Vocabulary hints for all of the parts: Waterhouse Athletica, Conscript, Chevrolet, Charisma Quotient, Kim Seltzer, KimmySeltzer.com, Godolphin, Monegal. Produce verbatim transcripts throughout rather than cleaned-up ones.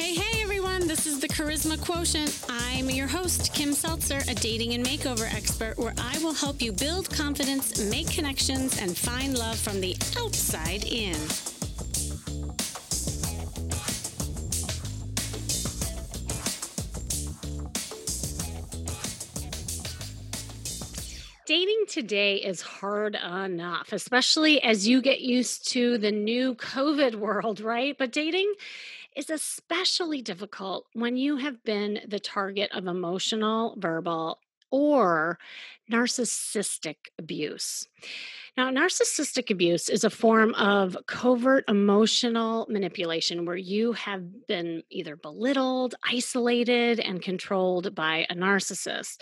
Hey, hey, everyone. This is the Charisma Quotient. I'm your host, Kim Seltzer, a dating and makeover expert, where I will help you build confidence, make connections, and find love from the outside in. Dating today is hard enough, especially as you get used to the new COVID world, right? But dating is especially difficult when you have been the target of emotional, verbal, or narcissistic abuse. Now, narcissistic abuse is a form of covert emotional manipulation where you have been either belittled, isolated, and controlled by a narcissist,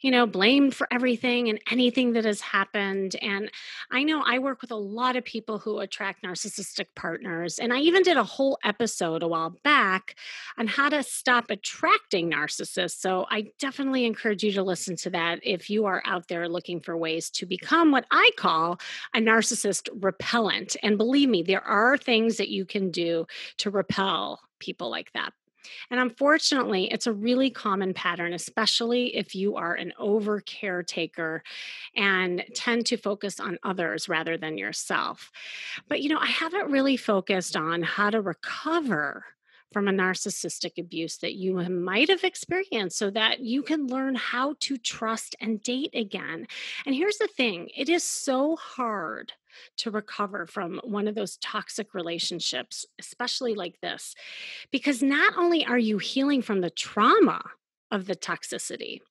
you know, blamed for everything and anything that has happened. And I know I work with a lot of people who attract narcissistic partners. And I even did a whole episode a while back on how to stop attracting narcissists. So I definitely encourage you to listen to that if you are out there looking for ways to become what I call a narcissist repellent. And believe me, there are things that you can do to repel people like that. And unfortunately, it's a really common pattern, especially if you are an over caretaker and tend to focus on others rather than yourself. But, you know, I haven't really focused on how to recover from a narcissistic abuse that you might have experienced so that you can learn how to trust and date again. And here's the thing, it is so hard to recover from one of those toxic relationships, especially like this, because not only are you healing from the trauma of the toxicity,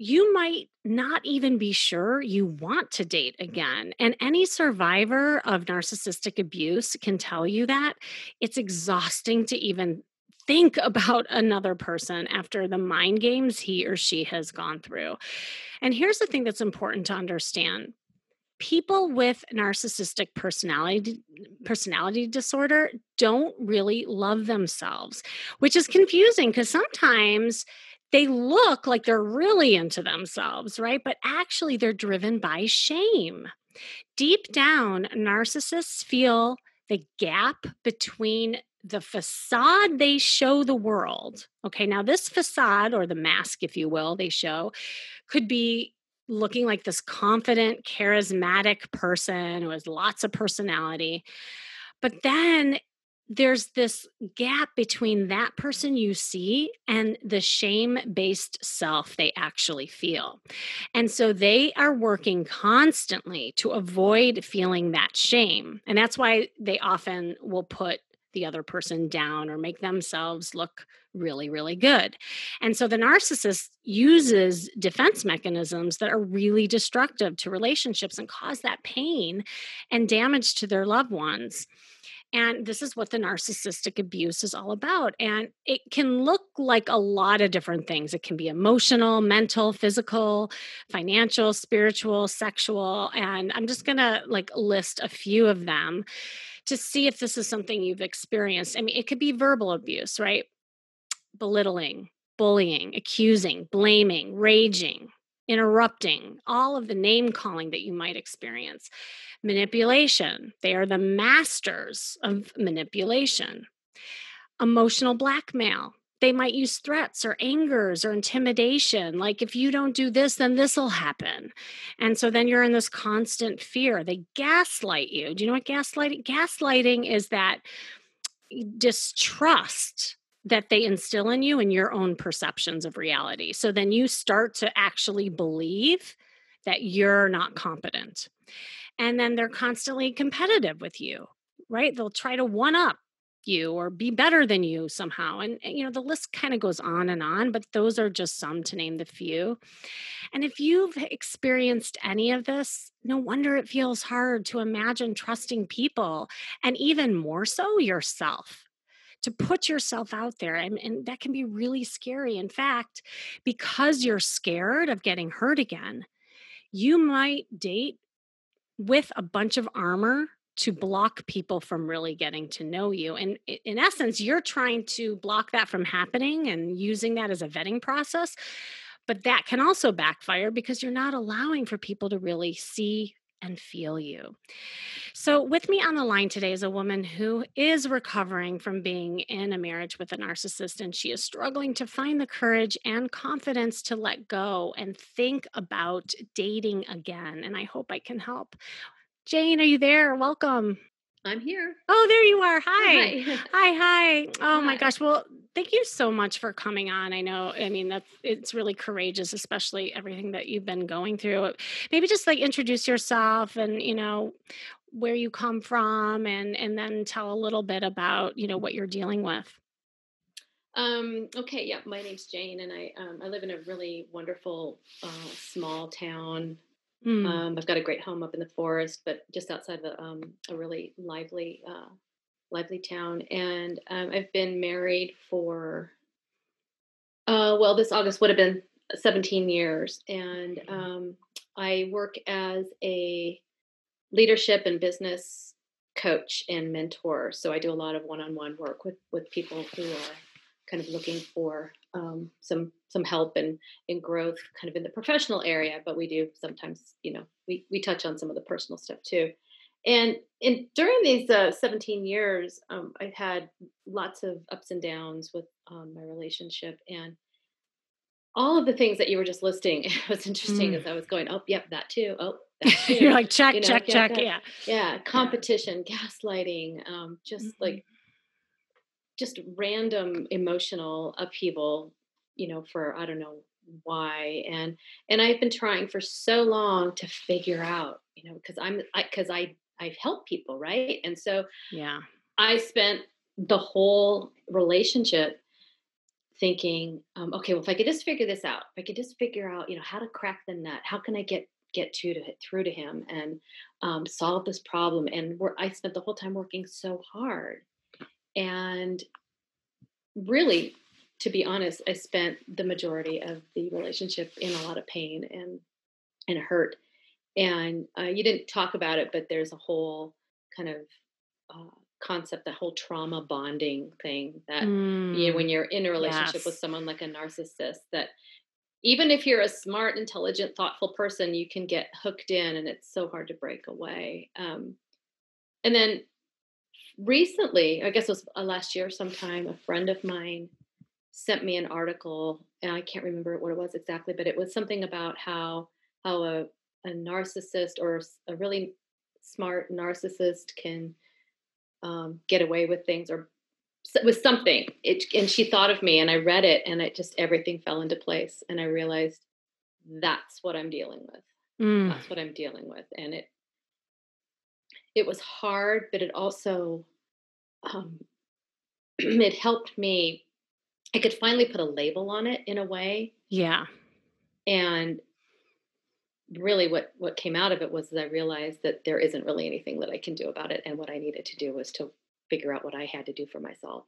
you might not even be sure you want to date again. And any survivor of narcissistic abuse can tell you that it's exhausting to even think about another person after the mind games he or she has gone through. And here's the thing that's important to understand. People with narcissistic personality personality disorder don't really love themselves, which is confusing because sometimes they look like they're really into themselves, right? But actually, they're driven by shame. Deep down, narcissists feel the gap between the facade they show the world. Okay, now this facade, or the mask, if you will, they show could be looking like this confident, charismatic person who has lots of personality. But then there's this gap between that person you see and the shame-based self they actually feel. And so they are working constantly to avoid feeling that shame. And that's why they often will put the other person down or make themselves look really, really good. And so the narcissist uses defense mechanisms that are really destructive to relationships and cause that pain and damage to their loved ones. And this is what the narcissistic abuse is all about. And it can look like a lot of different things. It can be emotional, mental, physical, financial, spiritual, sexual. And I'm just going to like list a few of them to see if this is something you've experienced. I mean, it could be verbal abuse, right? Belittling, bullying, accusing, blaming, raging, interrupting, all of the name calling that you might experience. Manipulation. They are the masters of manipulation. Emotional blackmail. They might use threats or angers or intimidation. Like if you don't do this, then this will happen. And so then you're in this constant fear. They gaslight you. Do you know what gaslighting? Gaslighting is that distrust that they instill in you and your own perceptions of reality. So then you start to actually believe that you're not competent. And then they're constantly competitive with you, right? They'll try to one-up you or be better than you somehow. And, you know, the list kind of goes on and on, but those are just some to name the few. And if you've experienced any of this, no wonder it feels hard to imagine trusting people and even more so yourself. To put yourself out there. And, and that can be really scary. In fact, because you're scared of getting hurt again, you might date with a bunch of armor to block people from really getting to know you. And in essence, you're trying to block that from happening and using that as a vetting process. But that can also backfire because you're not allowing for people to really see and feel you. So with me on the line today is a woman who is recovering from being in a marriage with a narcissist, and she is struggling to find the courage and confidence to let go and think about dating again. And I hope I can help. Jane, are you there? Welcome. I'm here. Oh, there you are. Hi. Hi. Hi. hi. Oh hi. My gosh. Well, thank you so much for coming on. I know, I mean, that's, it's really courageous, especially everything that you've been going through. Maybe just like introduce yourself and, you know, where you come from, and, and then tell a little bit about, you know, what you're dealing with. Um, okay. Yeah. My name's Jane, and I, um, I live in a really wonderful, uh, small town. Mm. Um, I've got a great home up in the forest, but just outside of a, um, a really lively, uh, lively town. And, um, I've been married for, uh, well, this August would have been seventeen years. And, um, I work as a leadership and business coach and mentor. So I do a lot of one-on-one work with, with people who are kind of looking for, um, some, some help and, and growth kind of in the professional area, but we do sometimes, you know, we, we touch on some of the personal stuff too. And, and during these uh, seventeen years, um, I've had lots of ups and downs with um, my relationship, and all of the things that you were just listing. It was interesting mm. as I was going, oh, yep, that too. Oh, that too. You're like, check, you know, check, yeah, check. That, yeah. Yeah. Competition, yeah. gaslighting, um, just mm-hmm. like, just random emotional upheaval, you know, for, I don't know why. And, and I've been trying for so long to figure out, you know, cause I'm, I, cause I, I've helped people. Right. And so yeah, I spent the whole relationship thinking, um, okay, well, if I could just figure this out, if I could just figure out, you know, how to crack the nut, how can I get, get to, to hit through to him and, um, solve this problem. And we're, I spent the whole time working so hard. And really, to be honest, I spent the majority of the relationship in a lot of pain and and hurt. And uh, you didn't talk about it, but there's a whole kind of uh, concept, the whole trauma bonding thing that mm. you know, when you're in a relationship yes. with someone like a narcissist, that even if you're a smart, intelligent, thoughtful person, you can get hooked in, and it's so hard to break away. Um, and then recently, I guess it was last year sometime, a friend of mine sent me an article, and I can't remember what it was exactly, but it was something about how how a, a narcissist or a really smart narcissist can um, get away with things or with something. It, and she thought of me, and I read it, and it just, everything fell into place. And I realized that's what I'm dealing with. Mm. That's what I'm dealing with. And it It was hard, but it also, um, it helped me. I could finally put a label on it in a way. Yeah. And really what, what came out of it was that I realized that there isn't really anything that I can do about it. And what I needed to do was to figure out what I had to do for myself.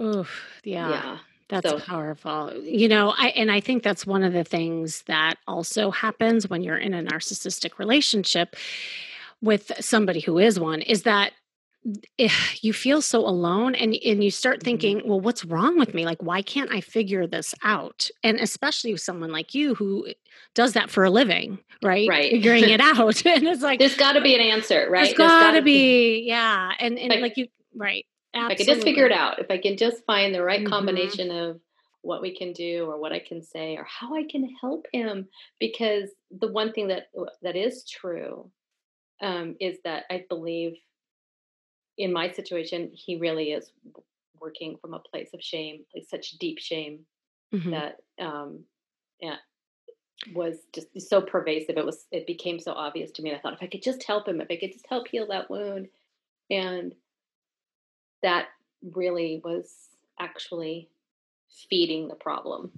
Oof. Yeah. Yeah. That's so powerful. You know, I, and I think that's one of the things that also happens when you're in a narcissistic relationship with somebody who is one, is that you feel so alone, and, and you start thinking, well, what's wrong with me? Like, why can't I figure this out? And especially with someone like you who does that for a living, right? Right. Figuring it out. And it's like, there's gotta be an answer, right? There's gotta, there's gotta be, be. Yeah. And, and like, like you, right. Absolutely. If I can just figure it out, if I can just find the right mm-hmm. combination of what we can do or what I can say or how I can help him, because the one thing that, that is true um, is that I believe in my situation, he really is working from a place of shame, like such deep shame mm-hmm. that um, yeah, was just so pervasive. It was, it became so obvious to me. And I thought, if I could just help him, if I could just help heal that wound. And that really was actually feeding the problem.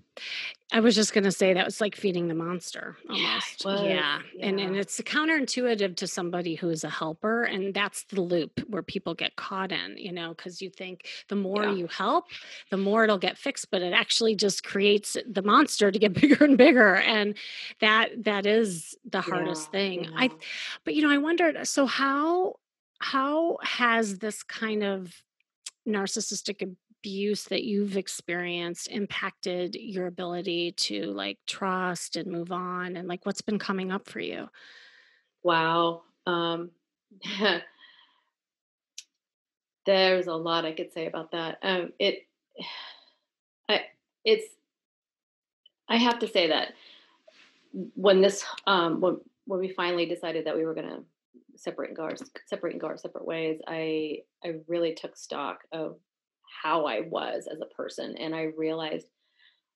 I was just going to say that was like feeding the monster almost. Yeah, yeah. yeah. And and it's counterintuitive to somebody who is a helper. And that's the loop where people get caught in, you know, because you think the more yeah. you help, the more it'll get fixed, but it actually just creates the monster to get bigger and bigger. And that, that is the hardest yeah, thing. Yeah. I, but you know, I wondered, so how, how has this kind of narcissistic abuse that you've experienced impacted your ability to like trust and move on? And like, what's been coming up for you? Wow. Um, there's a lot I could say about that. Um, it, I, it's, I have to say that when this, um, when, when we finally decided that we were going to separate and go our, separate and go our separate ways, I, I really took stock of how I was as a person. And I realized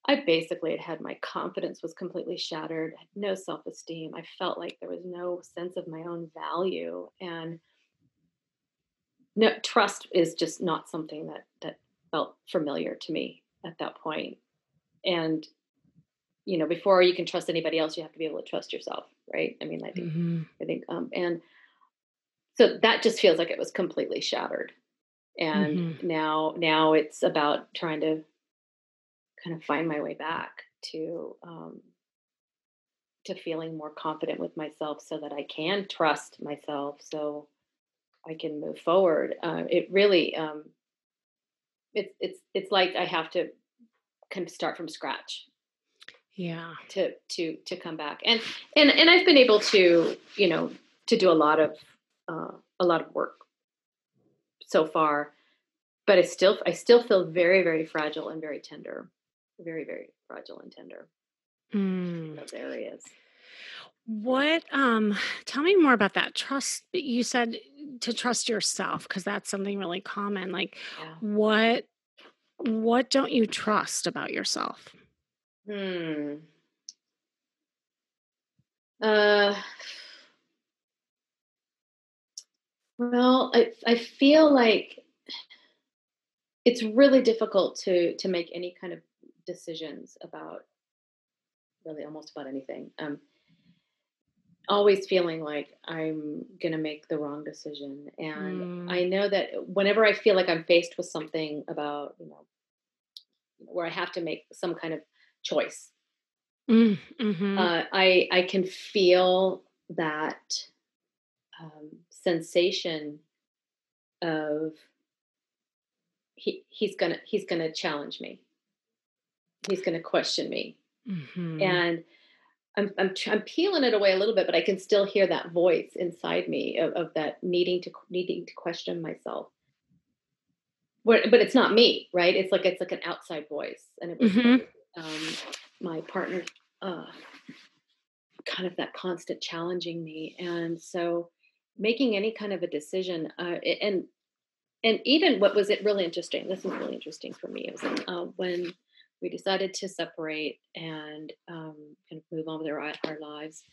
I basically had had my confidence was completely shattered, had no self-esteem. I felt like there was no sense of my own value, and no trust is just not something that, that felt familiar to me at that point. And, you know, before you can trust anybody else, you have to be able to trust yourself. Right. I mean, I think, mm-hmm. I think, um, and so that just feels like it was completely shattered. And mm-hmm. now, now it's about trying to kind of find my way back to, um, to feeling more confident with myself so that I can trust myself, so I can move forward. Uh, it really, um, it's, it's, it's like I have to kind of start from scratch. Yeah. To, to, to come back. And, and, and I've been able to, you know, to do a lot of, uh, a lot of work so far, but I still, I still feel very, very fragile and very tender, very, very fragile and tender mm. in those areas. What, um, tell me more about that trust. You said to trust yourself, 'cause that's something really common. Like yeah. what, what don't you trust about yourself? Hmm. Uh, well, I, I feel like it's really difficult to, to make any kind of decisions about really almost about anything. Um, always feeling like I'm going to make the wrong decision. And mm. I know that whenever I feel like I'm faced with something about, you know, where I have to make some kind of choice. Mm, mm-hmm. uh, I I can feel that um, sensation of he he's gonna he's gonna challenge me. He's gonna question me, mm-hmm. and I'm I'm I'm peeling it away a little bit, but I can still hear that voice inside me of, of that needing to needing to question myself. But but it's not me, right? It's like it's like an outside voice, and it was. Mm-hmm. Um, my partner, uh, kind of that constant challenging me. And so making any kind of a decision, uh, and, and even what was it really interesting, this is really interesting for me. It was, uh, when we decided to separate and, um, kind of move on with our, our lives,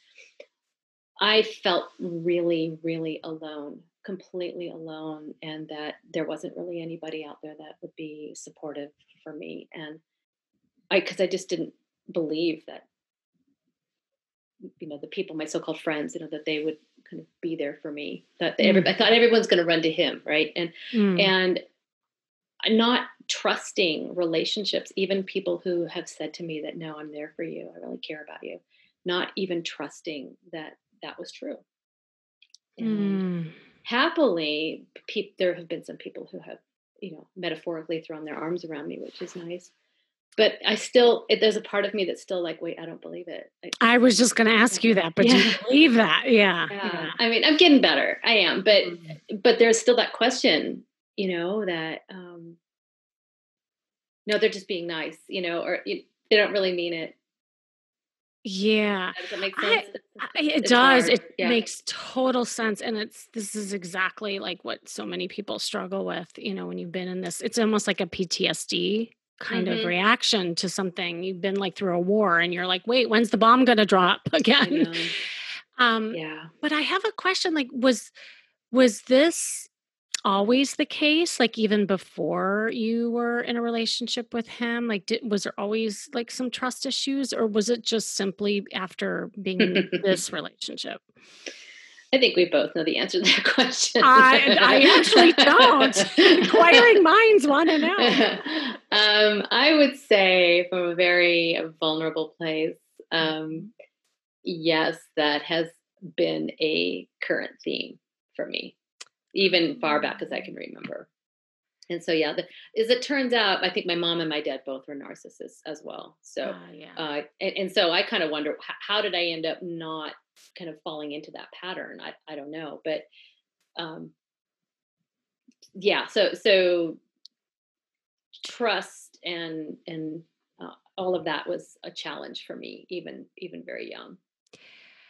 I felt really, really alone, completely alone. And that there wasn't really anybody out there that would be supportive for me. And I, cause I just didn't believe that, you know, the people, my so-called friends, you know, that they would kind of be there for me, that they, mm. everybody, I thought everyone's going to run to him. Right. And, mm. and not trusting relationships, even people who have said to me that, no, I'm there for you. I really care about you. Not even trusting that that was true. And mm. happily, pe- there have been some people who have, you know, metaphorically thrown their arms around me, which is nice. But I still, it, there's a part of me that's still like, wait, I don't believe it. I, I was just going to ask you that, but yeah. do you believe that? Yeah. Yeah. yeah. I mean, I'm getting better. I am, but, mm-hmm. but there's still that question, you know, that, um, no, they're just being nice, you know, or you, they don't really mean it. Yeah. Does that make sense? I, I, it does. Hard. It yeah. makes total sense. And it's, this is exactly like what so many people struggle with, you know, when you've been in this, it's almost like a P T S D kind mm-hmm. of reaction to something. You've been like through a war and you're like, wait, when's the bomb going to drop again? Um, yeah. But I have a question. Like, was, was this always the case? Like even before you were in a relationship with him, like, did, was there always like some trust issues, or was it just simply after being in this relationship? I think we both know the answer to that question. I, I actually don't. Inquiring minds want to know. Um, I would say from a very vulnerable place, um, yes, that has been a current theme for me, even far back as I can remember. And so, yeah, the, as it turns out, I think my mom and my dad both were narcissists as well. So, uh, yeah. uh, and, and so I kind of wonder, how, how did I end up not kind of falling into that pattern. I, I don't know, but um, yeah. So, so trust and, and uh, all of that was a challenge for me, even, even very young.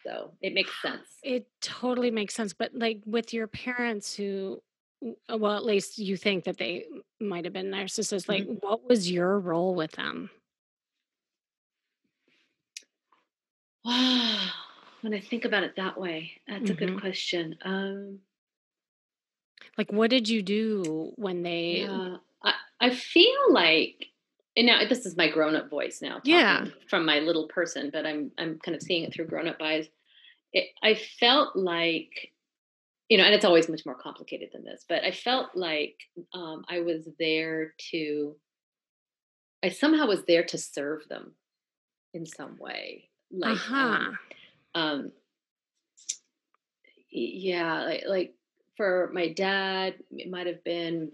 So it makes sense. It totally makes sense. But like with your parents who, well, at least you think that they might've been narcissists. Like mm-hmm. what was your role with them? Wow. When I think about it that way, that's mm-hmm. a good question. Um, like, what did you do when they, yeah, I, I feel like, and now this is my grown-up voice now, yeah, from my little person, but I'm, I'm kind of seeing it through grown-up eyes. It, I felt like, you know, and it's always much more complicated than this, but I felt like, um, I was there to, I somehow was there to serve them in some way. Like, uh-huh. um, um, yeah, like, like for my dad, it might've been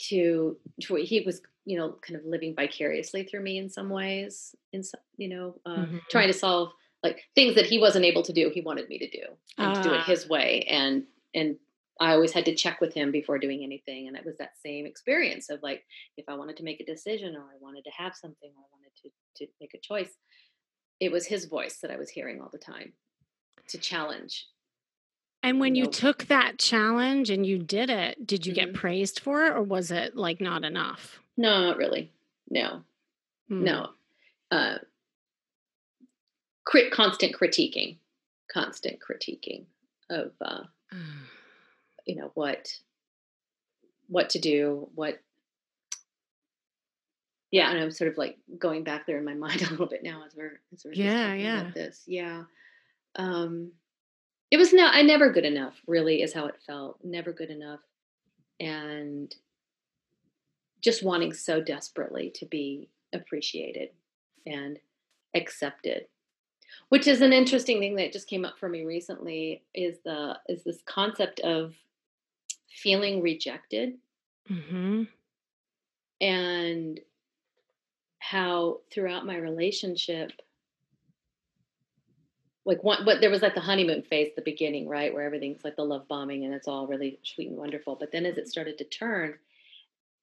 to, to he was, you know, kind of living vicariously through me in some ways, in some, you know, uh, mm-hmm. trying to solve like things that he wasn't able to do. He wanted me to do and uh. to do it his way. And, and I always had to check with him before doing anything. And it was that same experience of like, if I wanted to make a decision or I wanted to have something, or I wanted to, to make a choice, it was his voice that I was hearing all the time to challenge. And when you know, took that challenge and you did it, did you mm-hmm. get praised for it, or was it like not enough? No, not really. No, mm. no. Uh, crit, constant critiquing, constant critiquing of, uh, you know, what, what to do, what, yeah, and I'm sort of like going back there in my mind a little bit now as we're, as we're yeah, talking yeah. about this. Yeah. Um, it was no, I never good enough, really, is how it felt. Never good enough. And just wanting so desperately to be appreciated and accepted, which is an interesting thing that just came up for me recently is the, is this concept of feeling rejected. Mm-hmm. And how throughout my relationship, like one, but there was like the honeymoon phase at the beginning, right? Where everything's like the love bombing and it's all really sweet and wonderful. But then as it started to turn,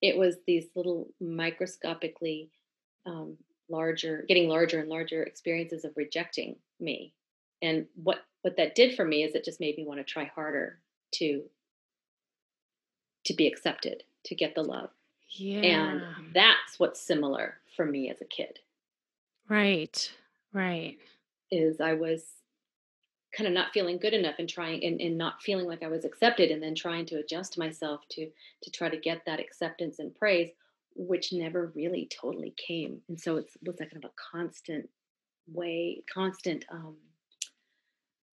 it was these little microscopically um, larger, getting larger and larger experiences of rejecting me. And what, what that did for me is it just made me want to try harder to, to be accepted, to get the love. Yeah. And that's what's similar for me as a kid. Right. Right. Is I was kind of not feeling good enough and trying and, and not feeling like I was accepted, and then trying to adjust myself to, to try to get that acceptance and praise, which never really totally came. And so it's, it was that kind of a constant way, constant um,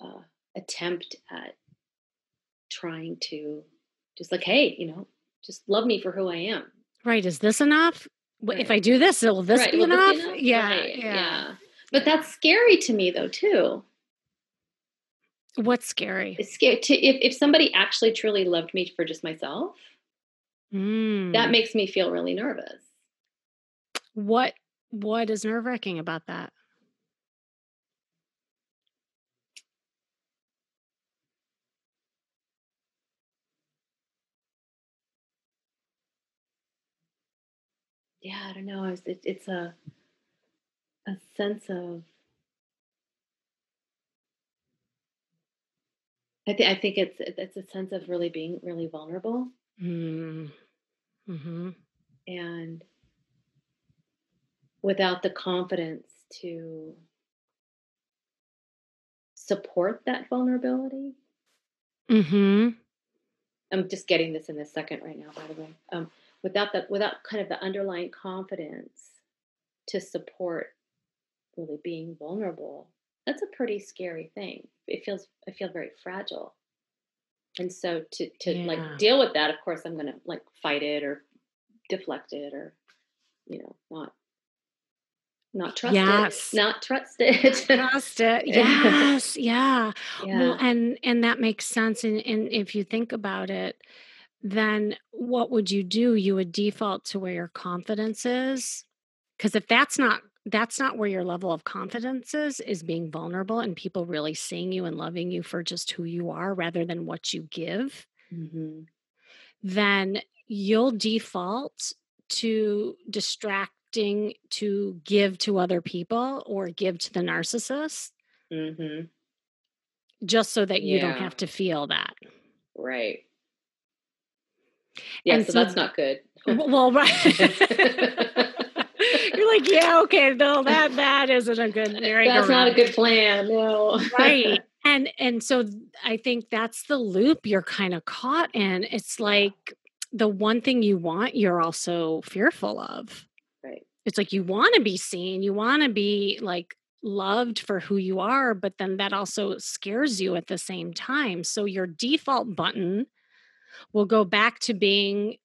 uh, attempt at trying to just like, hey, you know, just love me for who I am. Right. Is this enough? Right. If I do this, will this, right. be, will enough? This be enough? Yeah. Right. Yeah. yeah. But that's scary to me though, too. What's scary? It's scary to, if, if somebody actually truly loved me for just myself, mm. that makes me feel really nervous. What, what is nerve-wracking about that? Yeah, I don't know. It's, it's a a sense of. I think I think it's it's a sense of really being really vulnerable. Mm-hmm. And without the confidence to support that vulnerability. Mm-hmm. I'm just getting this in a second right now, by the way. Um, Without that, without kind of the underlying confidence to support really being vulnerable, that's a pretty scary thing. It feels, I feel very fragile. And so to, to yeah. like deal with that, of course, I'm going to like fight it or deflect it or, you know, not, not trust yes. it, not trust it. Trust it. Yes. yeah. yeah. Well, and, and that makes sense. And, and if you think about it, then what would you do? You would default to where your confidence is. Because if that's not that's not where your level of confidence is, is being vulnerable and people really seeing you and loving you for just who you are rather than what you give, mm-hmm. then you'll default to distracting to give to other people or give to the narcissist mm-hmm. just so that you yeah. don't have to feel that. Right. Yeah, and so, so that's not good. Well, right. You're like, yeah, okay, no, that that isn't a good that's not a good plan, no. Right. And and so I think that's the loop you're kind of caught in. It's like the one thing you want, you're also fearful of. Right. It's like you want to be seen, you want to be like loved for who you are, but then that also scares you at the same time. So your default button will go back to being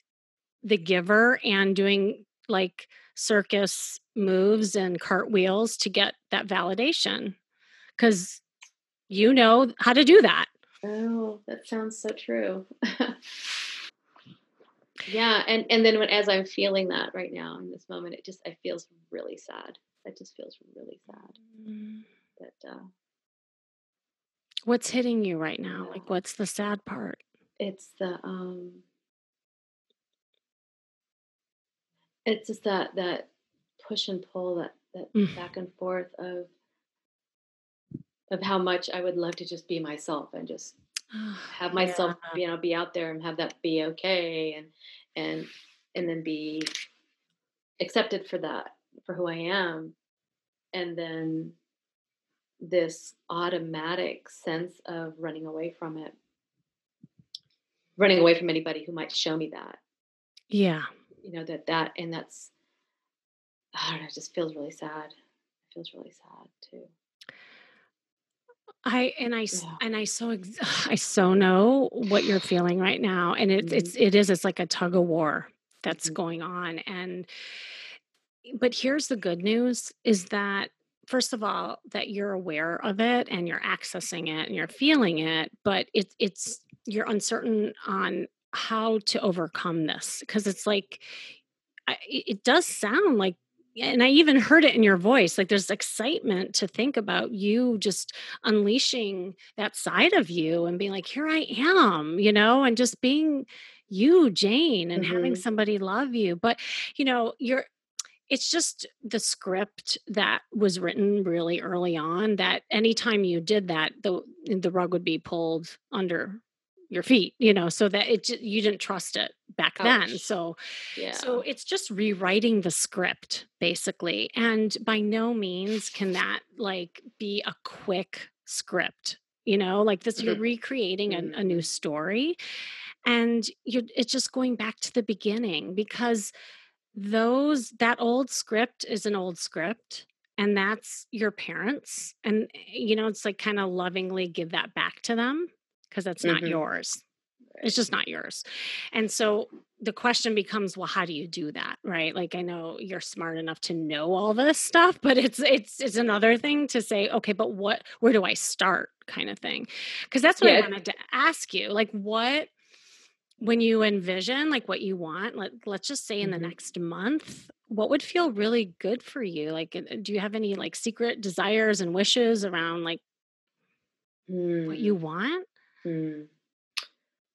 the giver and doing like circus moves and cartwheels to get that validation because you know how to do that. Oh, that sounds so true. Yeah. And, and then when, as I'm feeling that right now in this moment, it just, it feels really sad. It just feels really sad. But, uh, what's hitting you right now? Yeah. Like, what's the sad part? It's the, um, It's just that, that push and pull, that, that mm. back and forth of of how much I would love to just be myself and just have myself, yeah. you know, be out there and have that be okay and and and then be accepted for that, for who I am. And then this automatic sense of running away from it, running away from anybody who might show me that. Yeah. You know, that, that, and that's, I don't know, it just feels really sad. It feels really sad too. I, and I, yeah. and I so, I so know what you're feeling right now. And it, mm-hmm. it's, it is, it's like a tug of war that's mm-hmm. going on. And, but here's the good news is that, first of all, that you're aware of it and you're accessing it and you're feeling it, but it, it's, you're uncertain on how to overcome this. Cause it's like, I, it does sound like, and I even heard it in your voice, like there's excitement to think about you just unleashing that side of you and being like, here I am, you know, and just being you, Jane, and mm-hmm. having somebody love you. But, you know, you're, it's just the script that was written really early on that anytime you did that, the, the rug would be pulled under your feet, you know, so that it, you didn't trust it back Ouch. Then. So, yeah. so it's just rewriting the script basically. And by no means can that like be a quick script, you know, like this, mm-hmm. you're recreating mm-hmm. a, a new story and you're, it's just going back to the beginning because those, that old script is an old script. And that's your parents. And, you know, it's like kind of lovingly give that back to them. Because that's not mm-hmm. yours. It's just not yours. And so the question becomes, well, how do you do that? Right. Like, I know you're smart enough to know all this stuff, but it's, it's, it's another thing to say, okay, but what, where do I start kind of thing? Cause that's what yeah. I wanted to ask you. Like what, when you envision like what you want, let, let's just say in mm-hmm. the next month, what would feel really good for you? Like, do you have any like secret desires and wishes around like mm. what you want? Hmm.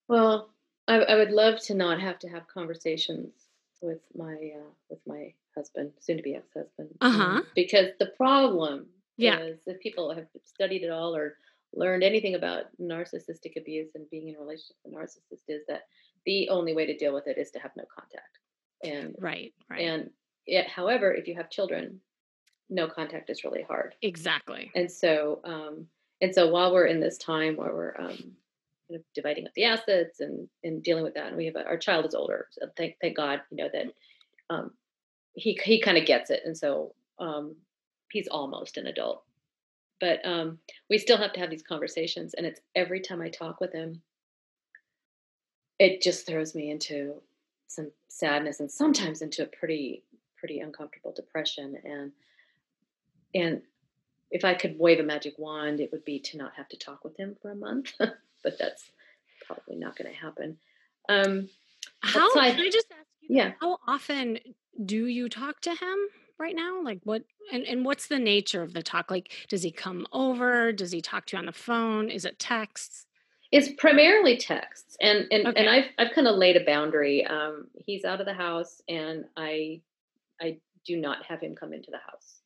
Well, I, I would love to not have to have conversations with my uh, with my husband, soon to be ex-husband, uh-huh. because the problem yeah. is if people have studied it all or learned anything about narcissistic abuse and being in a relationship with a narcissist is that the only way to deal with it is to have no contact. And right, right. And yet, however, if you have children, no contact is really hard. Exactly. And so. Um, And so while we're in this time where we're um, kind of dividing up the assets and, and dealing with that, and we have a, our child is older, so thank thank God, you know that um, he he kind of gets it, and so um, he's almost an adult, but um, we still have to have these conversations, and it's every time I talk with him, it just throws me into some sadness, and sometimes into a pretty pretty uncomfortable depression, and and. If I could wave a magic wand, it would be to not have to talk with him for a month, but that's probably not going to happen. Um, how, outside, can I just ask you, yeah. how often do you talk to him right now? Like what, and, and what's the nature of the talk? Like, does he come over? Does he talk to you on the phone? Is it texts? It's primarily texts. And, and, okay. and I've, I've kind of laid a boundary. Um, he's out of the house and I, I do not have him come into the house.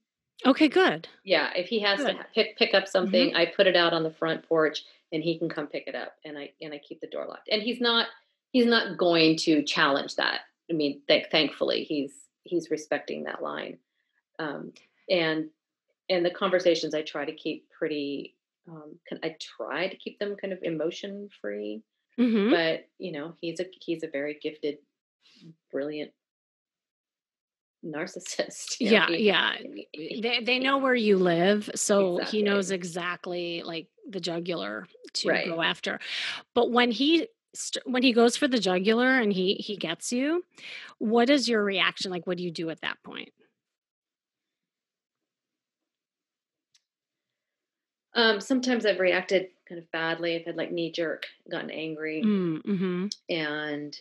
Okay, good. Yeah. If he has good. to pick, pick up something, mm-hmm. I put it out on the front porch and he can come pick it up, and I, and I keep the door locked, and he's not, he's not going to challenge that. I mean, th- thankfully he's, he's respecting that line. Um, and, and the conversations I try to keep pretty, um, can, I try to keep them kind of emotion free, mm-hmm. but you know, he's a, he's a very gifted, brilliant narcissist. You know, yeah. He, yeah. He, they they know where you live. So exactly. he knows exactly like the jugular to right. go after. But when he, when he goes for the jugular and he, he gets you, what is your reaction? Like, what do you do at that point? Um, sometimes I've reacted kind of badly. I've had like knee jerk, gotten angry. Mm-hmm. And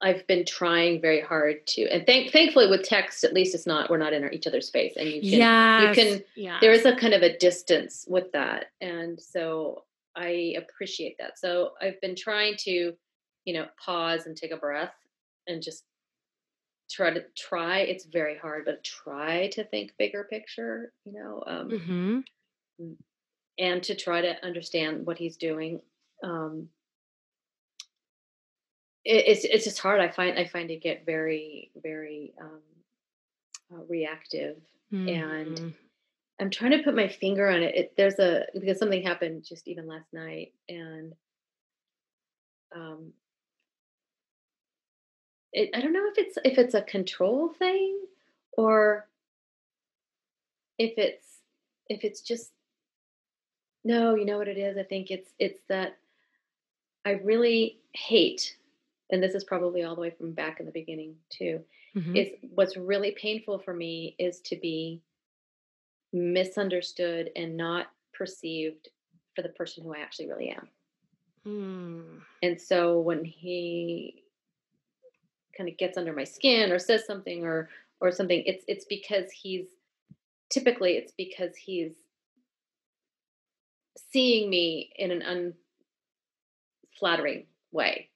I've been trying very hard to, and thank, thankfully with text, at least it's not, we're not in our, each other's face, and you can, yes. you can, yes. there is a kind of a distance with that. And so I appreciate that. So I've been trying to, you know, pause and take a breath and just try to try. It's very hard, but try to think bigger picture, you know, um, mm-hmm. and to try to understand what he's doing. Um, it, it's, it's just hard. I find, I find it get very, very um, uh, reactive mm-hmm. and I'm trying to put my finger on it. it. There's a, because something happened just even last night, and um, it, I don't know if it's, if it's a control thing or if it's, if it's just, no, you know what it is? I think it's, it's that I really hate, and this is probably all the way from back in the beginning too, mm-hmm. is what's really painful for me is to be misunderstood and not perceived for the person who I actually really am. Mm. And so when he kind of gets under my skin or says something or, or something, it's, it's because he's typically, it's because he's seeing me in an unflattering way,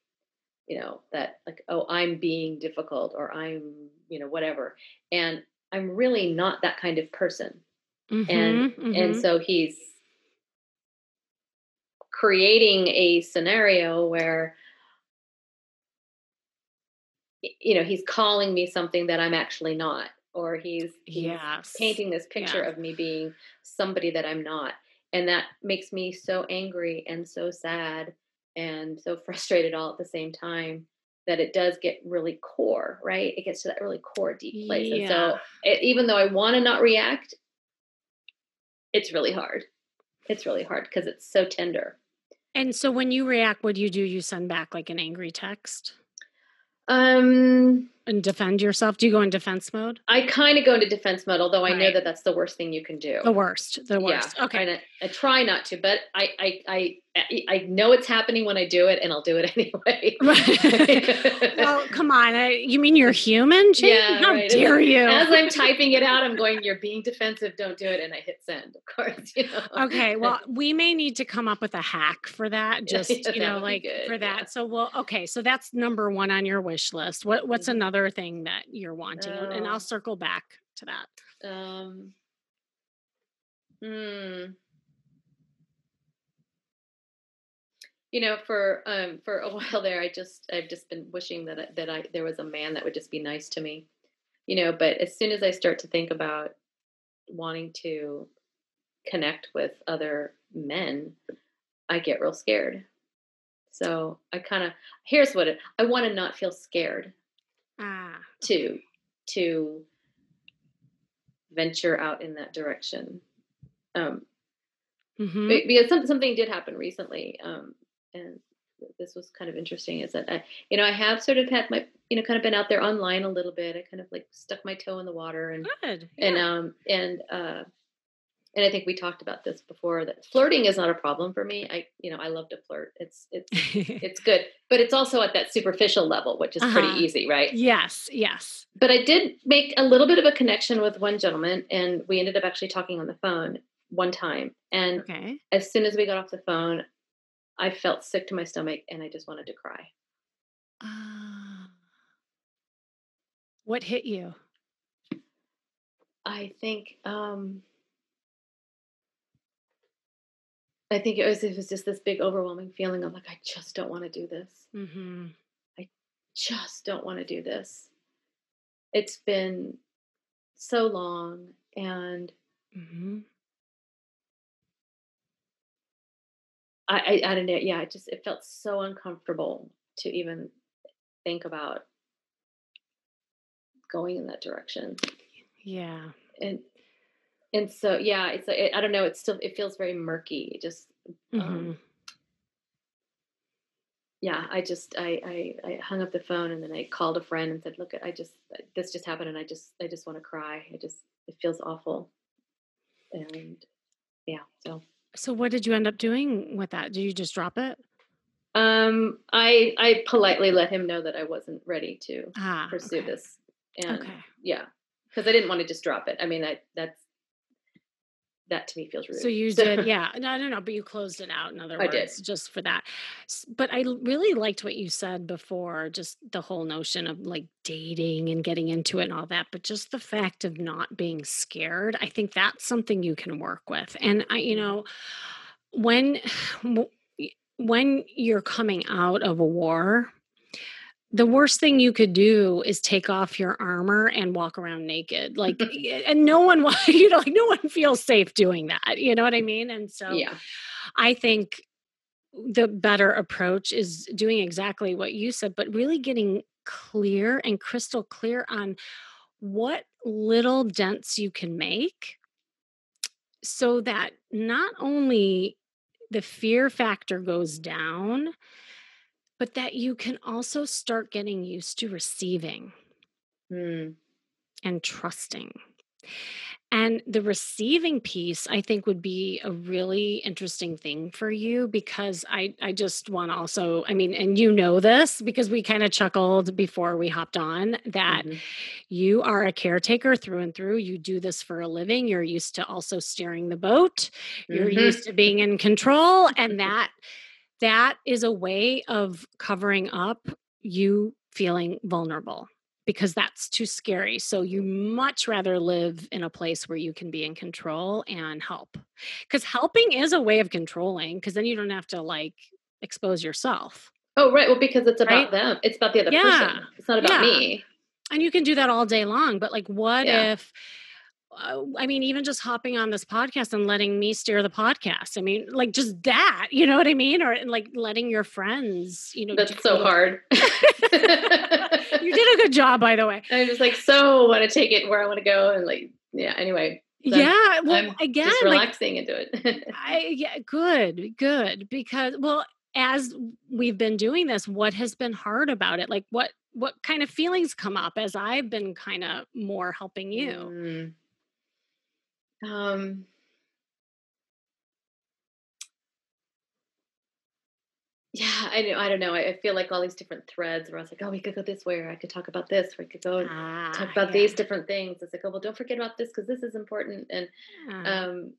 you know, that like, oh, I'm being difficult or I'm, you know, whatever. And I'm really not that kind of person. Mm-hmm, and mm-hmm. and so he's creating a scenario where, you know, he's calling me something that I'm actually not, or he's, he's yes. painting this picture yeah. of me being somebody that I'm not. And that makes me so angry and so sad and so frustrated all at the same time, that it does get really core, right? It gets to that really core, deep place. Yeah. And so it, even though I want to not react, it's really hard. It's really hard because it's so tender. And so when you react, what do you do? You send back like an angry text? Um, and defend yourself? Do you go in defense mode? I kind of go into defense mode, although right. I know that that's the worst thing you can do. The worst, the worst. Yeah. Okay. And I, I try not to, but I, I, I, I know it's happening when I do it, and I'll do it anyway. Right. Well, come on. I, you mean you're human, Jane? Yeah, How right. dare as, you? As I'm typing it out, I'm going, you're being defensive. Don't do it. And I hit send, of course. You know? Okay. Well, we may need to come up with a hack for that. Just, yeah, you know, like for that. Yeah. So, well, okay. So that's number one on your wish list. What, what's another thing that you're wanting? Oh. And I'll circle back to that. Um, hmm. You know, for, um, for a while there, I just, I've just been wishing that, that I, there was a man that would just be nice to me, you know, but as soon as I start to think about wanting to connect with other men, I get real scared. So I kind of, here's what it, I want to not feel scared ah. to, to venture out in that direction. Um, mm-hmm. because some, something did happen recently. Um, And this was kind of interesting, is that, I, you know, I have sort of had my, you know, kind of been out there online a little bit. I kind of like stuck my toe in the water and, Good. Yeah. and, um, and, uh, and I think we talked about this before, that flirting is not a problem for me. I, you know, I love to flirt. It's, it's, it's good, but it's also at that superficial level, which is uh-huh. pretty easy, right? Yes. Yes. But I did make a little bit of a connection with one gentleman, and we ended up actually talking on the phone one time. And okay. as soon as we got off the phone, I felt sick to my stomach and I just wanted to cry. Uh, what hit you? I think, um, I think it was, it was just this big overwhelming feeling of like, I just don't want to do this. Mm-hmm. I just don't want to do this. It's been so long, and mm-hmm. I, I, I don't know. Yeah. It just, it felt so uncomfortable to even think about going in that direction. Yeah. And, and so, yeah, it's, it, I don't know. It's still, it feels very murky. It just, mm-hmm. um, yeah, I just, I, I, I hung up the phone and then I called a friend and said, look, I just, this just happened. And I just, I just want to cry. I just, it feels awful. And yeah. So, so what did you end up doing with that? Did you just drop it? Um, I, I politely let him know that I wasn't ready to ah, pursue okay. this. And okay. yeah. Because I didn't want to just drop it. I mean, I, that's, that to me feels rude. So you did, yeah. No, no, no, but you closed it out, in other words. I did. Just for that. But I really liked what you said before, just the whole notion of like dating and getting into it and all that. But just the fact of not being scared, I think that's something you can work with. And, I, you know, when when you're coming out of a war, the worst thing you could do is take off your armor and walk around naked. Like, and no one, you know, like no one feels safe doing that. You know what I mean? And so yeah. I think the better approach is doing exactly what you said, but really getting clear and crystal clear on what little dents you can make so that not only the fear factor goes down, but that you can also start getting used to receiving mm. and trusting. And the receiving piece, I think, would be a really interesting thing for you, because I, I just want to also, I mean, and you know this because we kind of chuckled before we hopped on, that mm-hmm. you are a caretaker through and through. You do this for a living. You're used to also steering the boat. You're mm-hmm. used to being in control, and that That is a way of covering up you feeling vulnerable, because that's too scary. So you much rather live in a place where you can be in control and help, because helping is a way of controlling, because then you don't have to like expose yourself. Oh, right. Well, because it's about right? them. It's about the other yeah. person. It's not about yeah. me. And you can do that all day long. But like, what yeah. if... I mean, even just hopping on this podcast and letting me steer the podcast. I mean, like just that, you know what I mean? Or like letting your friends, you know. That's so hard. You did a good job, by the way. I just like, so want to take it where I want to go. And like, yeah, anyway. So yeah. Well, I'm again, just relaxing like, into it. I, yeah, good, good. Because, well, as we've been doing this, what has been hard about it? Like what, what kind of feelings come up as I've been kind of more helping you? Mm. Um, yeah, I, I don't know. I, I feel like all these different threads where I was like, oh, we could go this way, or I could talk about this, or we could go and ah, talk about yeah. these different things. It's like, oh, well, don't forget about this, 'cause this is important. And, ah. um,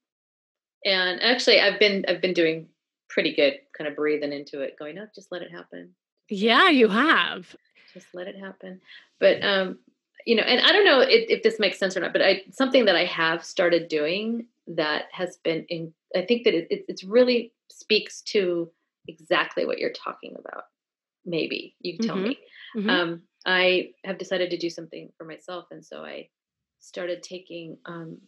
and actually I've been, I've been doing pretty good kind of breathing into it, going, oh, just let it happen. Yeah, you have. Just let it happen. But, um, you know, and I don't know if, if this makes sense or not, but I, something that I have started doing that has been in, I think that it, it it's really speaks to exactly what you're talking about. Maybe you can tell mm-hmm. me. Mm-hmm. Um, I have decided to do something for myself. And so I started taking, um,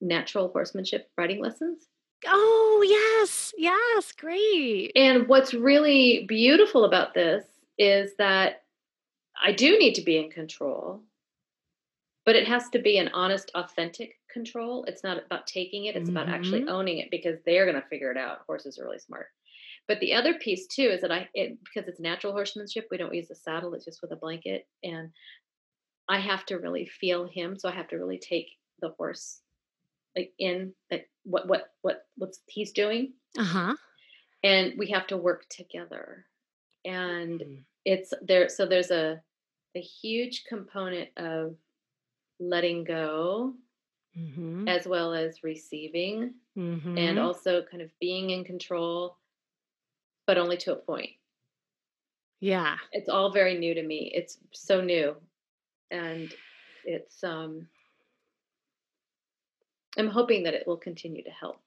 natural horsemanship riding lessons. Oh yes. Yes. Great. And what's really beautiful about this is that I do need to be in control, but it has to be an honest, authentic control. It's not about taking it. It's mm-hmm. about actually owning it, because they're going to figure it out. Horses are really smart. But the other piece too, is that I, it, because it's natural horsemanship, we don't use a saddle. It's just with a blanket, and I have to really feel him. So I have to really take the horse like in like what what what what's he's doing. Uh-huh. And we have to work together. And mm-hmm. it's there. So there's a, a huge component of letting go mm-hmm. as well as receiving mm-hmm. and also kind of being in control, but only to a point. Yeah. It's all very new to me. It's so new. And it's, um, I'm hoping that it will continue to help.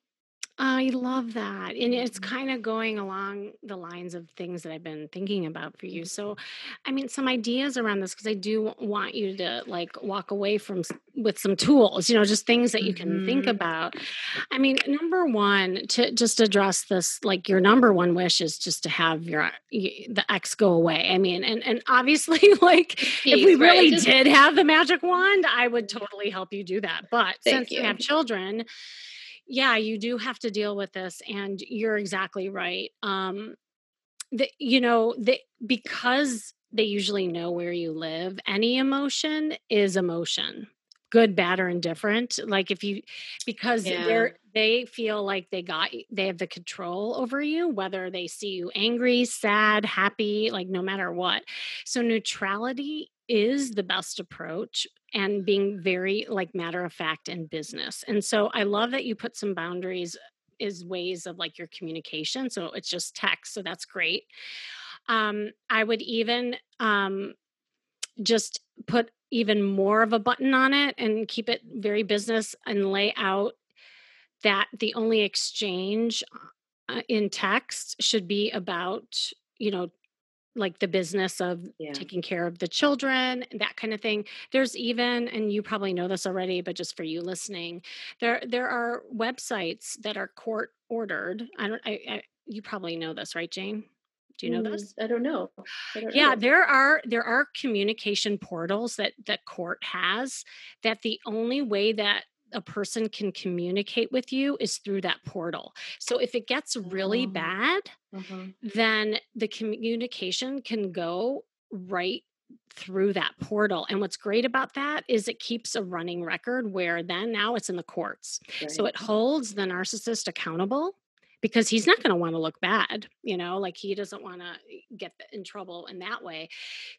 I love that. And it's kind of going along the lines of things that I've been thinking about for you. So, I mean, some ideas around this, because I do want you to like walk away from with some tools, you know, just things that you can mm-hmm. think about. I mean, number one, to just address this, like your number one wish is just to have your, the ex go away. I mean, and, and obviously like Jeez, if we right? really just, did have the magic wand, I would totally help you do that. But since you have children, yeah, you do have to deal with this, and you're exactly right. Um, the, you know, the, because they usually know where you live, any emotion is emotion, good, bad, or indifferent. Like if you, because yeah. they're, they feel like they got, they have the control over you, whether they see you angry, sad, happy, like no matter what. So neutrality is the best approach, and being very like matter of fact in business. And so I love that you put some boundaries is ways of like your communication. So it's just text. So that's great. Um, I would even um, just put even more of a button on it and keep it very business and lay out that the only exchange uh, in text should be about, you know, like the business of yeah. taking care of the children, that kind of thing. There's even, and you probably know this already, but just for you listening, there, there are websites that are court ordered. I don't, I, I you probably know this, right, Jane? Do you know mm, this? I don't know. I don't yeah. know. There are, there are communication portals that the court has that the only way that a person can communicate with you is through that portal. So if it gets really bad, mm-hmm. then the communication can go right through that portal. And what's great about that is it keeps a running record where then now it's in the courts. Right. So it holds the narcissist accountable, because he's not going to want to look bad, you know, like he doesn't want to get in trouble in that way.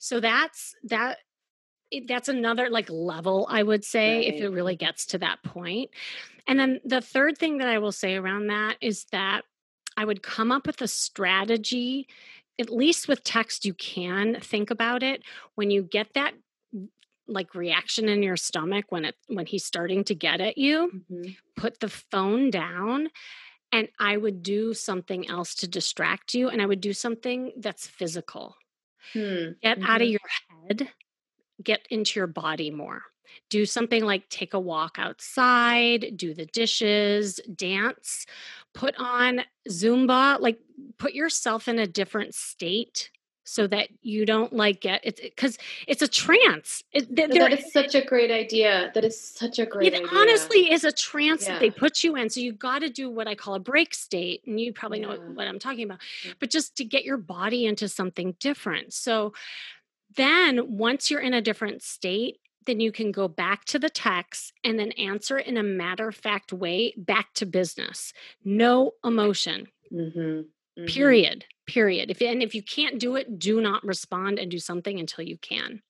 So that's that. It, that's another like level, I would say, right. if it really gets to that point. And then the third thing that I will say around that is that I would come up with a strategy, at least with text, you can think about it. When you get that like reaction in your stomach, when it, when he's starting to get at you, mm-hmm. put the phone down. And I would do something else to distract you. And I would do something that's physical. Hmm. Get mm-hmm. out of your head. Get into your body more. Do something like take a walk outside, do the dishes, dance, put on Zumba, like put yourself in a different state so that you don't like get it, because it, it's a trance. It, there, that is such a great idea. That is such a great it idea. It honestly is a trance yeah. that they put you in. So you got to do what I call a break state. And you probably yeah. know what, what I'm talking about, yeah. but just to get your body into something different. So then once you're in a different state, then you can go back to the text and then answer in a matter of fact way back to business. No emotion, mm-hmm. Mm-hmm. period, period. If, and if you can't do it, do not respond and do something until you can.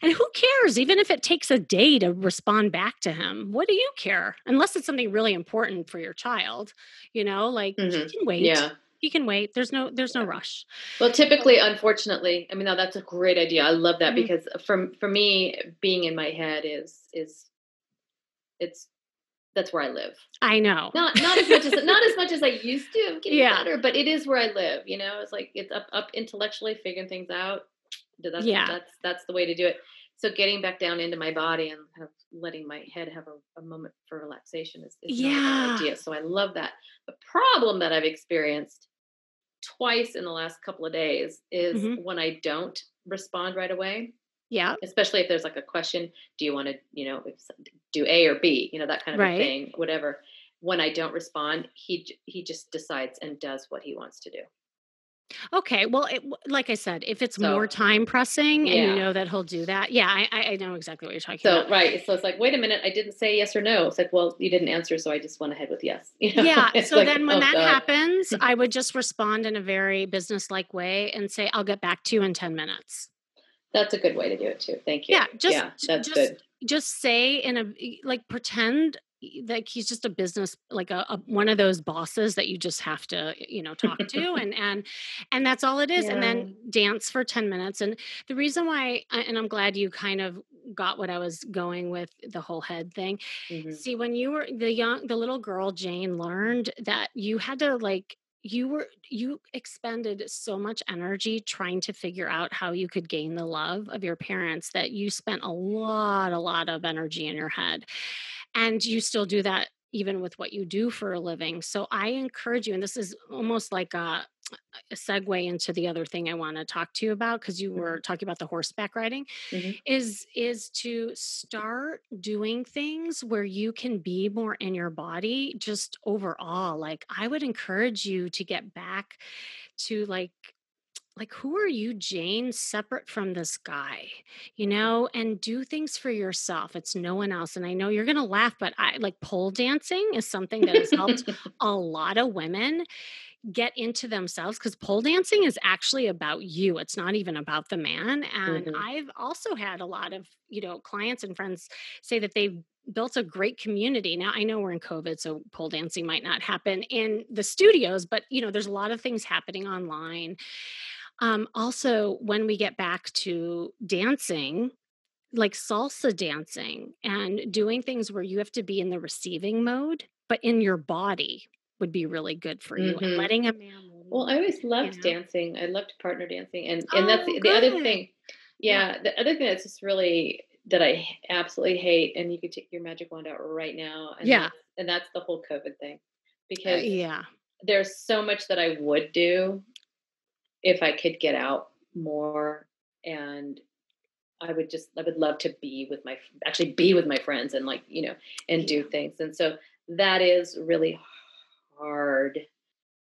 And who cares, even if it takes a day to respond back to him, what do you care? Unless it's something really important for your child, you know, like mm-hmm. you can wait. Yeah. He can wait. There's no, there's no rush. Well, typically, unfortunately, I mean, now that's a great idea. I love that mm-hmm. because for, for me, being in my head is, is it's, that's where I live. I know. Not, not as much as, not as much as I used to. I'm getting yeah. better, but it is where I live. You know, it's like, it's up, up intellectually figuring things out. That's, yeah. That's, that's the way to do it. So getting back down into my body and kind of letting my head have a, a moment for relaxation is, is yeah. not a bad idea. So I love that. The problem that I've experienced twice in the last couple of days is mm-hmm. when I don't respond right away. Yeah. Especially if there's like a question, do you want to, you know, do A or B, you know, that kind of right. thing, whatever. When I don't respond, he, he just decides and does what he wants to do. Okay. Well, it, like I said, if it's so, more time pressing yeah. and you know that he'll do that. Yeah. I, I know exactly what you're talking so, about. Right. So it's like, wait a minute. I didn't say yes or no. It's like, well, you didn't answer. So I just went ahead with yes. You know? Yeah. It's so like, then when oh, that God. happens, I would just respond in a very businesslike way and say, I'll get back to you in ten minutes. That's a good way to do it too. Thank you. Yeah. Just, yeah, that's just, good. Just say in a, like pretend like he's just a business, like a, a one of those bosses that you just have to, you know, talk to, and and and that's all it is. Yeah. And then dance for ten minutes. And the reason why, and I'm glad you kind of got what I was going with the whole head thing. Mm-hmm. See, when you were the young, the little girl, Jane learned that you had to like. You were, you expended so much energy trying to figure out how you could gain the love of your parents that you spent a lot, a lot of energy in your head. And you still do that even with what you do for a living. So I encourage you, and this is almost like a, a segue into the other thing I want to talk to you about, because you were talking about the horseback riding, mm-hmm. is, is to start doing things where you can be more in your body just overall. Like I would encourage you to get back to like, like, who are you, Jane, separate from this guy, you know, and do things for yourself. It's no one else. And I know you're going to laugh, but I like pole dancing is something that has helped a lot of women get into themselves, because pole dancing is actually about you. It's not even about the man. And mm-hmm. I've also had a lot of, you know, clients and friends say that they've built a great community. Now I know we're in COVID, so pole dancing might not happen in the studios, but you know, there's a lot of things happening online. Um, also, when we get back to dancing, like salsa dancing and doing things where you have to be in the receiving mode, but in your body would be really good for you. Mm-hmm. And letting a man. Well, I always loved you know? dancing. I loved partner dancing. And, and oh, that's the, the other thing. Yeah, yeah. The other thing that's just really that I absolutely hate, and you could take your magic wand out right now. And yeah. That's, and that's the whole COVID thing, because uh, yeah, there's so much that I would do if I could get out more, and I would just, I would love to be with my, actually be with my friends and like, you know, and yeah. do things. And so that is really hard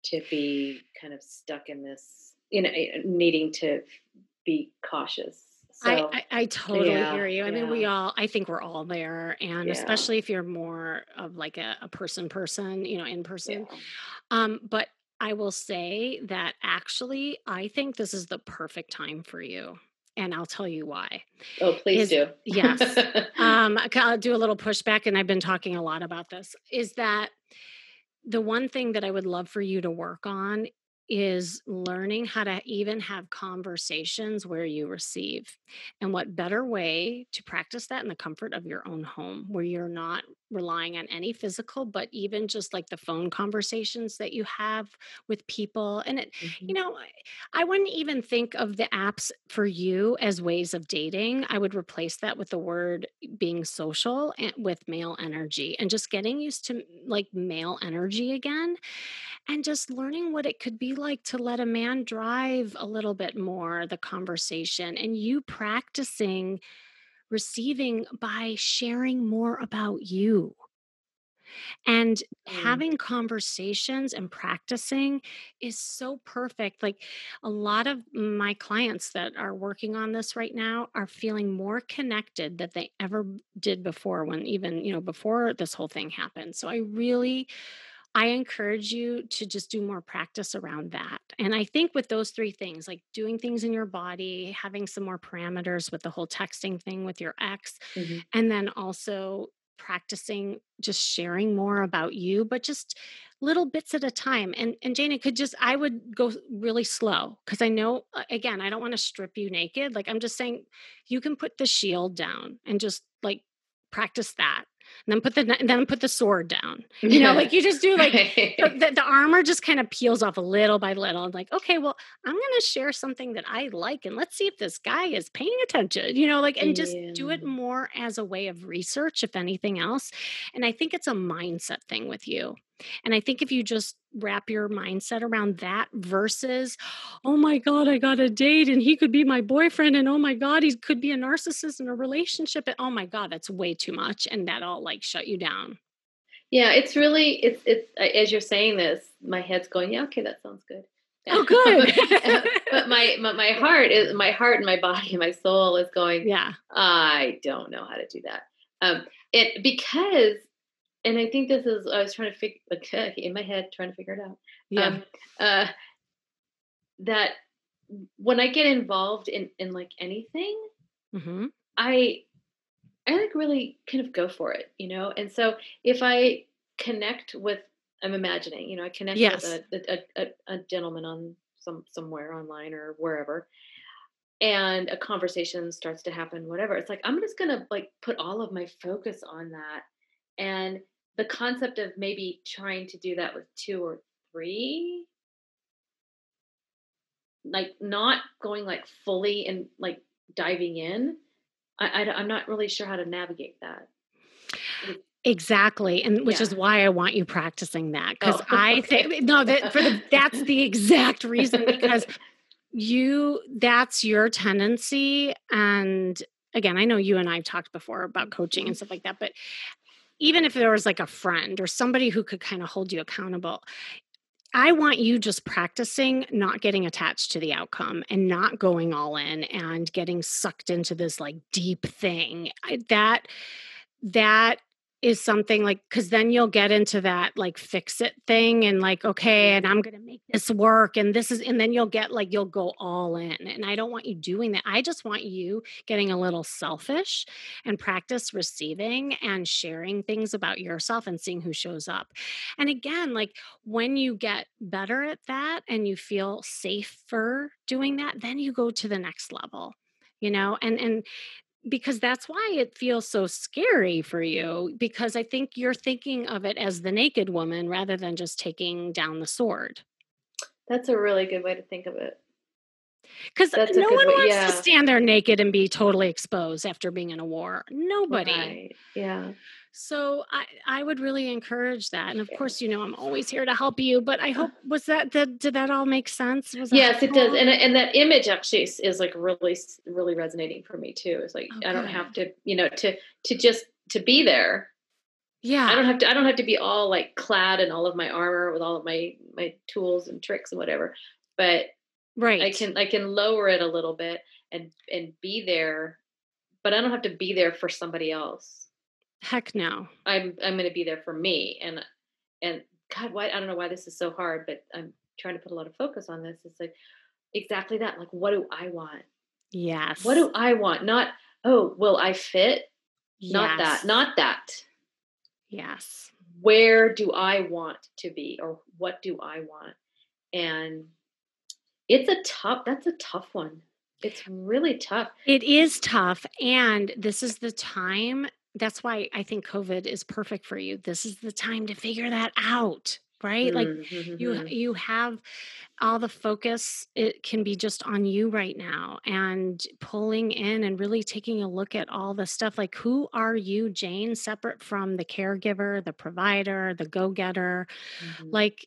to be kind of stuck in this, you know, needing to be cautious. So, I, I, I totally yeah, hear you. I yeah. mean, we all, I think we're all there, and yeah. especially if you're more of like a, a person person, you know, in person. Yeah. Um, but I will say that actually, I think this is the perfect time for you. And I'll tell you why. Oh, please is, do. Yes. um, I'll do a little pushback, and I've been talking a lot about this, is that the one thing that I would love for you to work on is learning how to even have conversations where you receive. And what better way to practice that in the comfort of your own home, where you're not relying on any physical, but even just like the phone conversations that you have with people. And it, mm-hmm. you know, I wouldn't even think of the apps for you as ways of dating. I would replace that with the word being social and with male energy, and just getting used to like male energy again, and just learning what it could be like to let a man drive a little bit more the conversation, and you practicing receiving by sharing more about you and mm. having conversations and practicing is so perfect. Like a lot of my clients that are working on this right now are feeling more connected than they ever did before, when even, you know, before this whole thing happened. So I really, I encourage you to just do more practice around that. And I think with those three things, like doing things in your body, having some more parameters with the whole texting thing with your ex, mm-hmm. and then also practicing just sharing more about you, but just little bits at a time. And, and Jane, it could just, I would go really slow, because I know, again, I don't want to strip you naked. Like I'm just saying, you can put the shield down and just like practice that. And then put the then put the sword down. You know, like you just do like the, the armor just kind of peels off little by little. I'm like, okay, well, I'm gonna share something that I like, and let's see if this guy is paying attention. You know, like and just yeah. do it more as a way of research, if anything else. And I think it's a mindset thing with you. And I think if you just wrap your mindset around that versus, oh my God, I got a date and he could be my boyfriend, and oh my God, he could be a narcissist in a relationship. And oh my God, that's way too much. And that'll like shut you down. Yeah. It's really, it's, it's, as you're saying this, my head's going, yeah, okay, that sounds good. Oh, good. But my, my, my heart is my heart and my body and my soul is going, yeah, I don't know how to do that. Um, it, because, and I think this is, I was trying to figure in my head, trying to figure it out. Yeah. Um, uh, that when I get involved in, in like anything, mm-hmm. I, I like really kind of go for it, you know? And so if I connect with, I'm imagining, you know, I connect yes. with a, a, a, a gentleman on some, somewhere online or wherever, and a conversation starts to happen, whatever. It's like, I'm just going to like put all of my focus on that. And the concept of maybe trying to do that with two or three, like not going like fully and like diving in, I, I, I'm not really sure how to navigate that. It's, Exactly. And which yeah. is why I want you practicing that. Because oh. I think, no, that for the, that's the exact reason, because you, that's your tendency. And again, I know you and I've talked before about coaching and stuff like that, but even if there was like a friend or somebody who could kind of hold you accountable, I want you just practicing not getting attached to the outcome and not going all in and getting sucked into this like deep thing. I, that, that, is something like, because then you'll get into that like fix it thing and like, okay, and I'm going to make this work and this is, and then you'll get like, you'll go all in. And I don't want you doing that. I just want you getting a little selfish and practice receiving and sharing things about yourself and seeing who shows up. And again, like when you get better at that and you feel safer doing that, then you go to the next level, you know, and, and, because that's why it feels so scary for you, because I think you're thinking of it as the naked woman rather than just taking down the sword. That's a really good way to think of it. Because no one way, wants yeah. to stand there naked and be totally exposed after being in a war. Nobody. Right. Yeah. So I, I would really encourage that. And of yeah. course, you know, I'm always here to help you, but I hope, was that, that did that all make sense? Was that yes, helpful? It does. And and that image actually is, is like really, really resonating for me too. It's like, okay. I don't have to, you know, to, to just, to be there. Yeah. I don't have to, I don't have to be all like clad in all of my armor with all of my, my tools and tricks and whatever, but right. I can, I can lower it a little bit and, and be there, but I don't have to be there for somebody else. Heck no. I'm, I'm going to be there for me. And, and God, why, I don't know why this is so hard, but I'm trying to put a lot of focus on this. It's like exactly that. Like, what do I want? Yes. What do I want? Not, oh, will I fit? Yes. Not that, not that. Yes. Where do I want to be, or what do I want? And It's a tough, that's a tough one. It's really tough. It is tough. And this is the time. That's why I think COVID is perfect for you. This is the time to figure that out, right? Mm-hmm. Like you, you have all the focus. It can be just on you right now, and pulling in and really taking a look at all the stuff. Like, who are you, Jane, separate from the caregiver, the provider, the go-getter, mm-hmm. like,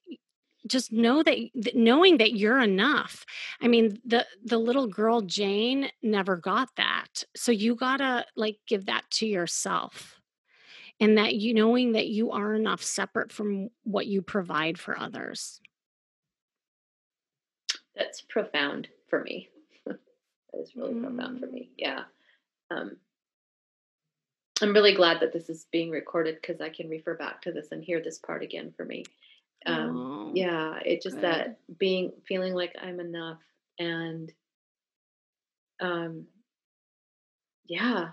just know that, that knowing that you're enough. I mean, the, the little girl Jane never got that. So you gotta like give that to yourself, and that you knowing that you are enough separate from what you provide for others. That's profound for me. That is really mm. profound for me. Yeah. Um, I'm really glad that this is being recorded, because I can refer back to this and hear this part again for me. Um, oh, yeah, it just good. That being, feeling like I'm enough, and, um, yeah,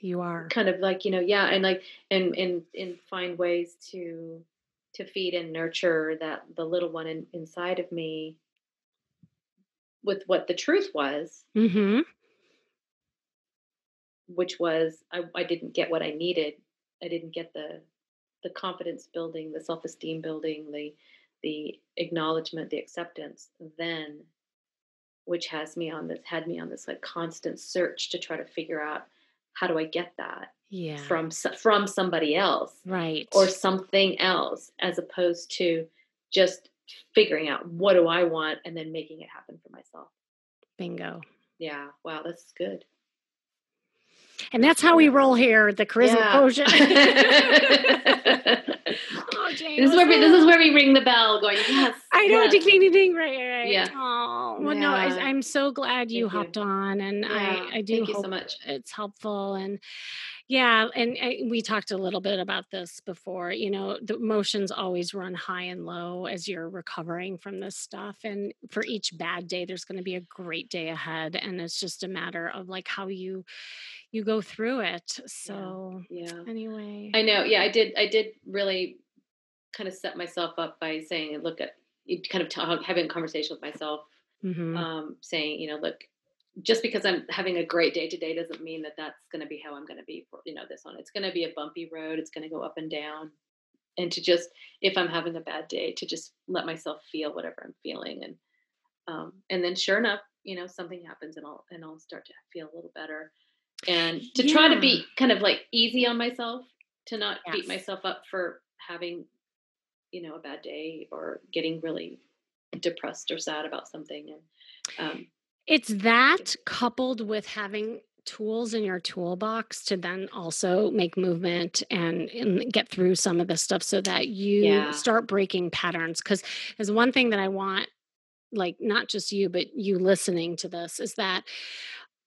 you are kind of like, you know, yeah. And like, and, and, and find ways to, to feed and nurture that, the little one in, inside of me, with what the truth was, mm-hmm. which was, I, I didn't get what I needed. I didn't get the the confidence building, the self-esteem building, the, the acknowledgement, the acceptance then, which has me on this, had me on this like constant search to try to figure out, how do I get that yeah. from, from somebody else, right? Or something else, as opposed to just figuring out what do I want and then making it happen for myself. Bingo. Yeah. Wow. That's good. And that's how we roll here, the Charisma yeah. Quotient. Oh, Jane, this is where we, this is where we ring the bell, going, yes. I I don't yeah. do anything right. right. Yeah. Oh, well, yeah. no, I, I'm so glad you Thank hopped you. on, and yeah. I, I do Thank hope you so much. It's helpful. And yeah. And I, we talked a little bit about this before, you know, the emotions always run high and low as you're recovering from this stuff. And for each bad day, there's going to be a great day ahead. And it's just a matter of like how you, you go through it. So yeah. yeah. anyway, I know. Yeah, I did. I did really kind of set myself up by saying, look at kind of t- having a conversation with myself, mm-hmm. um, saying, you know, look, just because I'm having a great day today doesn't mean that that's going to be how I'm going to be for, you know, this one. It's going to be a bumpy road. It's going to go up and down. And to just, if I'm having a bad day, to just let myself feel whatever I'm feeling. And, um, and then sure enough, you know, something happens and I'll, and I'll start to feel a little better, and to yeah. try to be kind of like easy on myself, to not yes. beat myself up for having, you know, a bad day or getting really depressed or sad about something. And, um, it's that coupled with having tools in your toolbox to then also make movement and, and get through some of this stuff so that you yeah. start breaking patterns. Because there's one thing that I want, like not just you, but you listening to this, is that,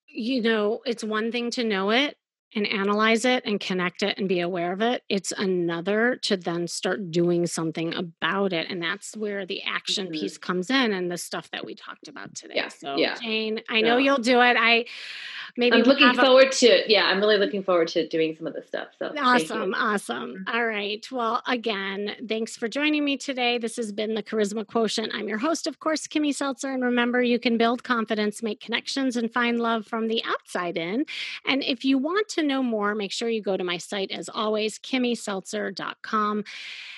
you know, it's one thing to know it and analyze it and connect it and be aware of it. It's another to then start doing something about it. And that's where the action mm-hmm. piece comes in, and the stuff that we talked about today. Yeah. So yeah. Jane, I know yeah. you'll do it. I maybe I'm looking forward a- to, yeah, I'm really looking forward to doing some of this stuff. So awesome. Awesome. All right. Well, again, thanks for joining me today. This has been the Charisma Quotient. I'm your host, of course, Kimmy Seltzer. And remember, you can build confidence, make connections, and find love from the outside in. And if you want to know more, make sure you go to my site, as always, Kimmy Seltzer dot com.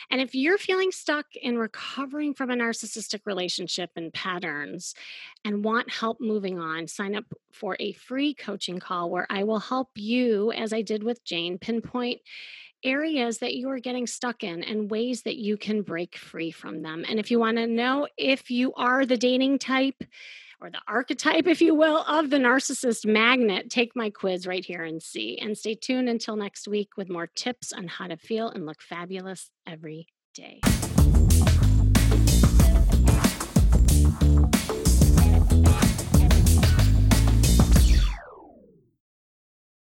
And if you're feeling stuck in recovering from a narcissistic relationship and patterns and want help moving on, sign up for a free coaching call where I will help you, as I did with Jane, pinpoint areas that you are getting stuck in and ways that you can break free from them. And if you want to know if you are the dating type, or the archetype, if you will, of the narcissist magnet, take my quiz right here and see. And stay tuned until next week with more tips on how to feel and look fabulous every day.